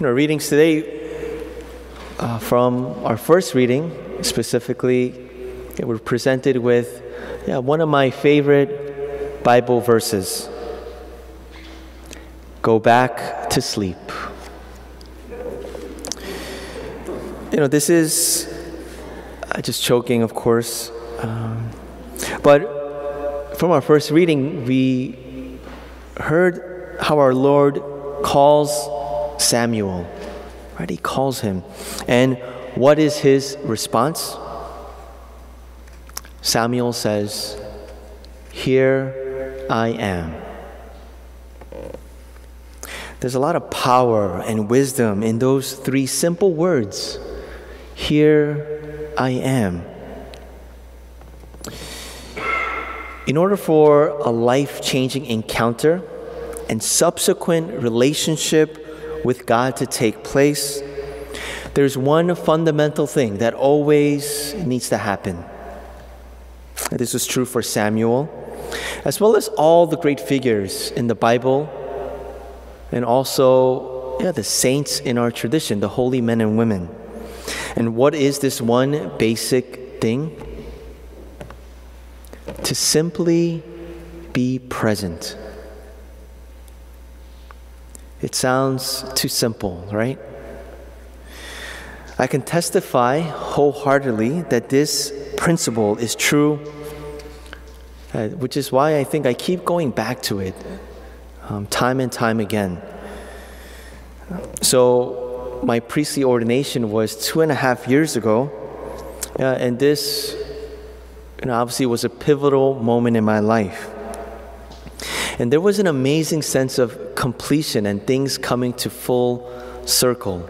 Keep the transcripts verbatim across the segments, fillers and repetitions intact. And our readings today, uh, from our first reading specifically, yeah, we're presented with yeah, one of my favorite Bible verses. Go back to sleep. You know, this is uh, just choking, of course. Um, but from our first reading, we heard how our Lord calls Samuel, right? He calls him. And what is his response? Samuel says, "Here I am." There's a lot of power and wisdom in those three simple words, "Here I am." In order for a life-changing encounter and subsequent relationship with God to take place, there's one fundamental thing that always needs to happen. This is true for Samuel, as well as all the great figures in the Bible, and also yeah, the saints in our tradition, the holy men and women. And what is this one basic thing? To simply be present. It sounds too simple, right? I can testify wholeheartedly that this principle is true, uh, which is why I think I keep going back to it um, time and time again. So my priestly ordination was two and a half years ago, uh, and this you know, obviously was a pivotal moment in my life. And there was an amazing sense of completion and things coming to full circle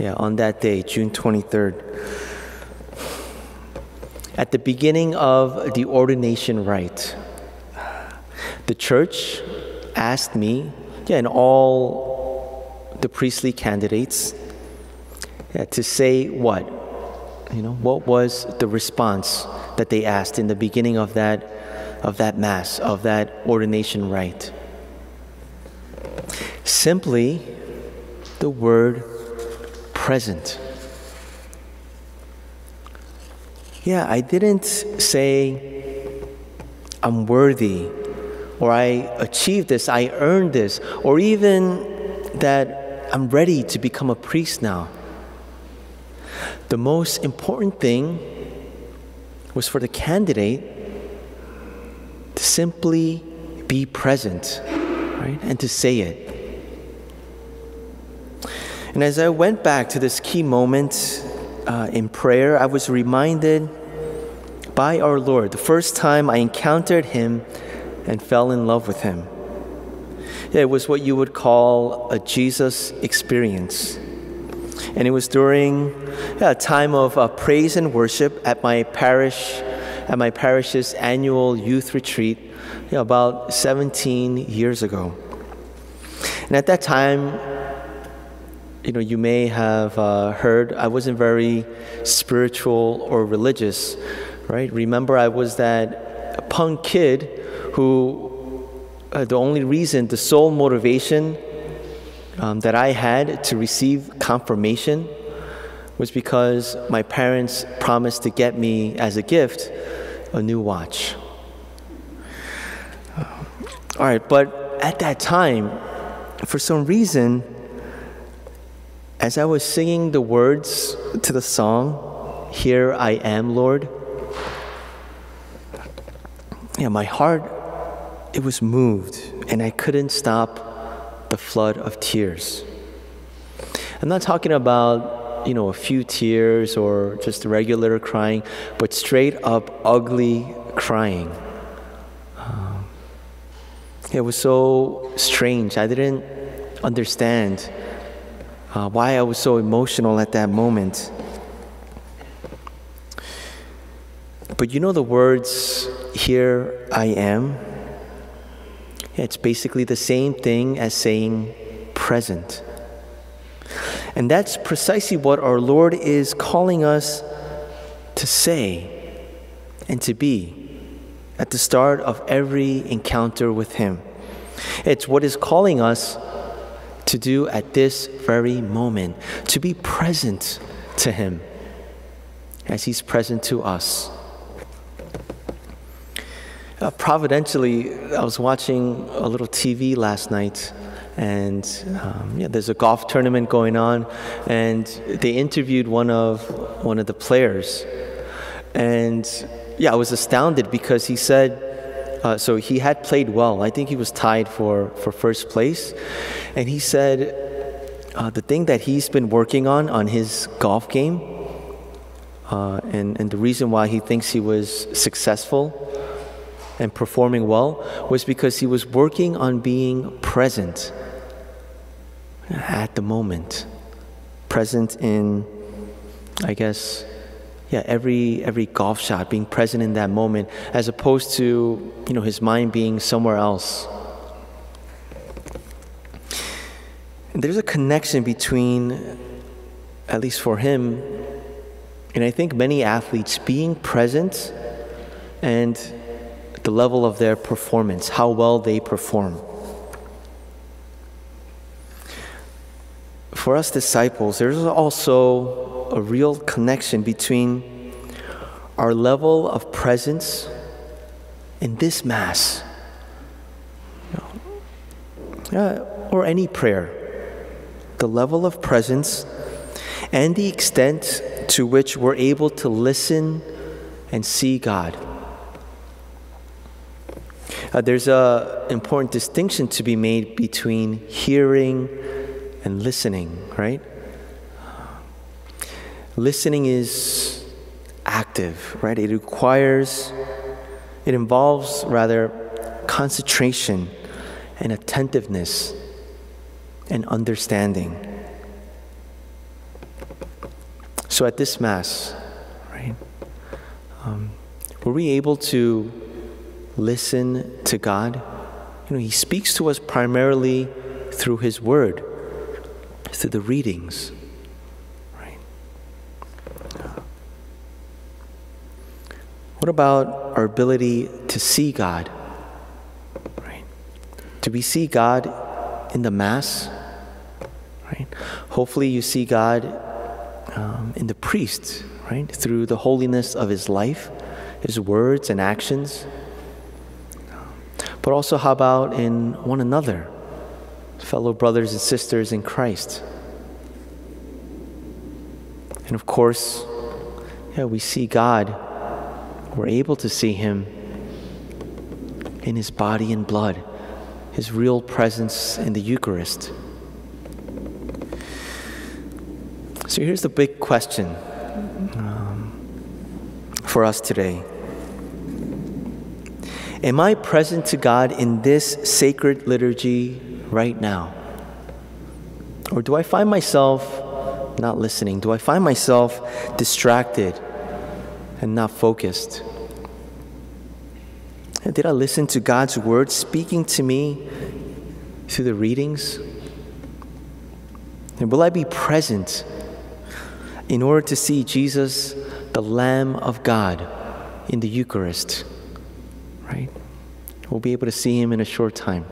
yeah, on that day, June twenty-third. At the beginning of the ordination rite, the church asked me yeah, and all the priestly candidates yeah, to say what? You know, what was the response that they asked in the beginning of that, of that Mass, of that ordination rite? Simply the word present. Yeah, I didn't say, I'm worthy, or I achieved this, I earned this, or even that I'm ready to become a priest now. The most important thing was for the candidate to simply be present, right? And to say it. And as I went back to this key moment uh, in prayer, I was reminded by our Lord, the first time I encountered Him and fell in love with Him. Yeah, it was what you would call a Jesus experience. And it was during yeah, a time of uh, praise and worship at my parish, at my parish's annual youth retreat yeah, about seventeen years ago. And at that time, you know, you may have uh, heard I wasn't very spiritual or religious. Right? Remember, I was that punk kid who uh, the only reason, the sole motivation um, that I had to receive confirmation was because my parents promised to get me as a gift a new watch. Uh, all right, but at that time, for some reason, as I was singing the words to the song, "Here I Am, Lord," yeah, my heart, it was moved, and I couldn't stop the flood of tears. I'm not talking about, you know, a few tears or just regular crying, but straight up ugly crying. Um, it was so strange. I didn't understand uh, why I was so emotional at that moment. But you know the words, "Here I am"? Yeah, it's basically the same thing as saying present. And that's precisely what our Lord is calling us to say and to be at the start of every encounter with Him. It's what is calling us to do at this very moment, to be present to Him as He's present to us. Uh, providentially, I was watching a little T V last night, and um, yeah, there's a golf tournament going on, and they interviewed one of one of the players, and yeah, I was astounded because he said, Uh, so he had played well. I think he was tied for, for first place. And he said uh, the thing that he's been working on on his golf game uh, and, and the reason why he thinks he was successful and performing well was because he was working on being present at the moment. Present in, I guess, Yeah, every every golf shot, being present in that moment, as opposed to, you know, his mind being somewhere else. And there's a connection between, at least for him, and I think many athletes, being present and the level of their performance, how well they perform. For us disciples, there's also a real connection between our level of presence in this Mass, you know, uh, or any prayer, the level of presence and the extent to which we're able to listen and see God. Uh, there's a important distinction to be made between hearing and listening, right? Listening is active, right? It requires, it involves rather concentration and attentiveness and understanding. So at this Mass, right, um, were we able to listen to God? You know, He speaks to us primarily through His Word, through the readings. What about our ability to see God? Right? Do we see God in the Mass? Right? Hopefully you see God um, in the priest, right? Through the holiness of his life, his words and actions. But also, how about in one another, fellow brothers and sisters in Christ? And of course, yeah, we see God. We're able to see Him in His body and blood, His real presence in the Eucharist. So here's the big question um, for us today. Am I present to God in this sacred liturgy right now? Or do I find myself not listening? Do I find myself distracted and not focused? And did I listen to God's Word speaking to me through the readings? And will I be present in order to see Jesus, the Lamb of God, in the Eucharist? Right? We'll be able to see Him in a short time.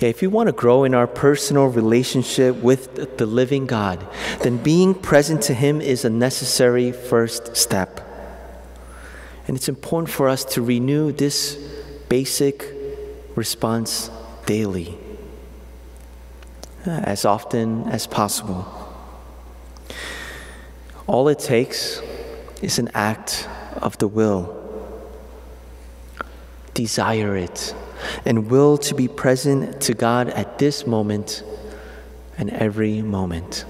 Yeah, if we want to grow in our personal relationship with the living God, then being present to Him is a necessary first step. And it's important for us to renew this basic response daily, as often as possible. All it takes is an act of the will. Desire it, and will to be present to God at this moment and every moment.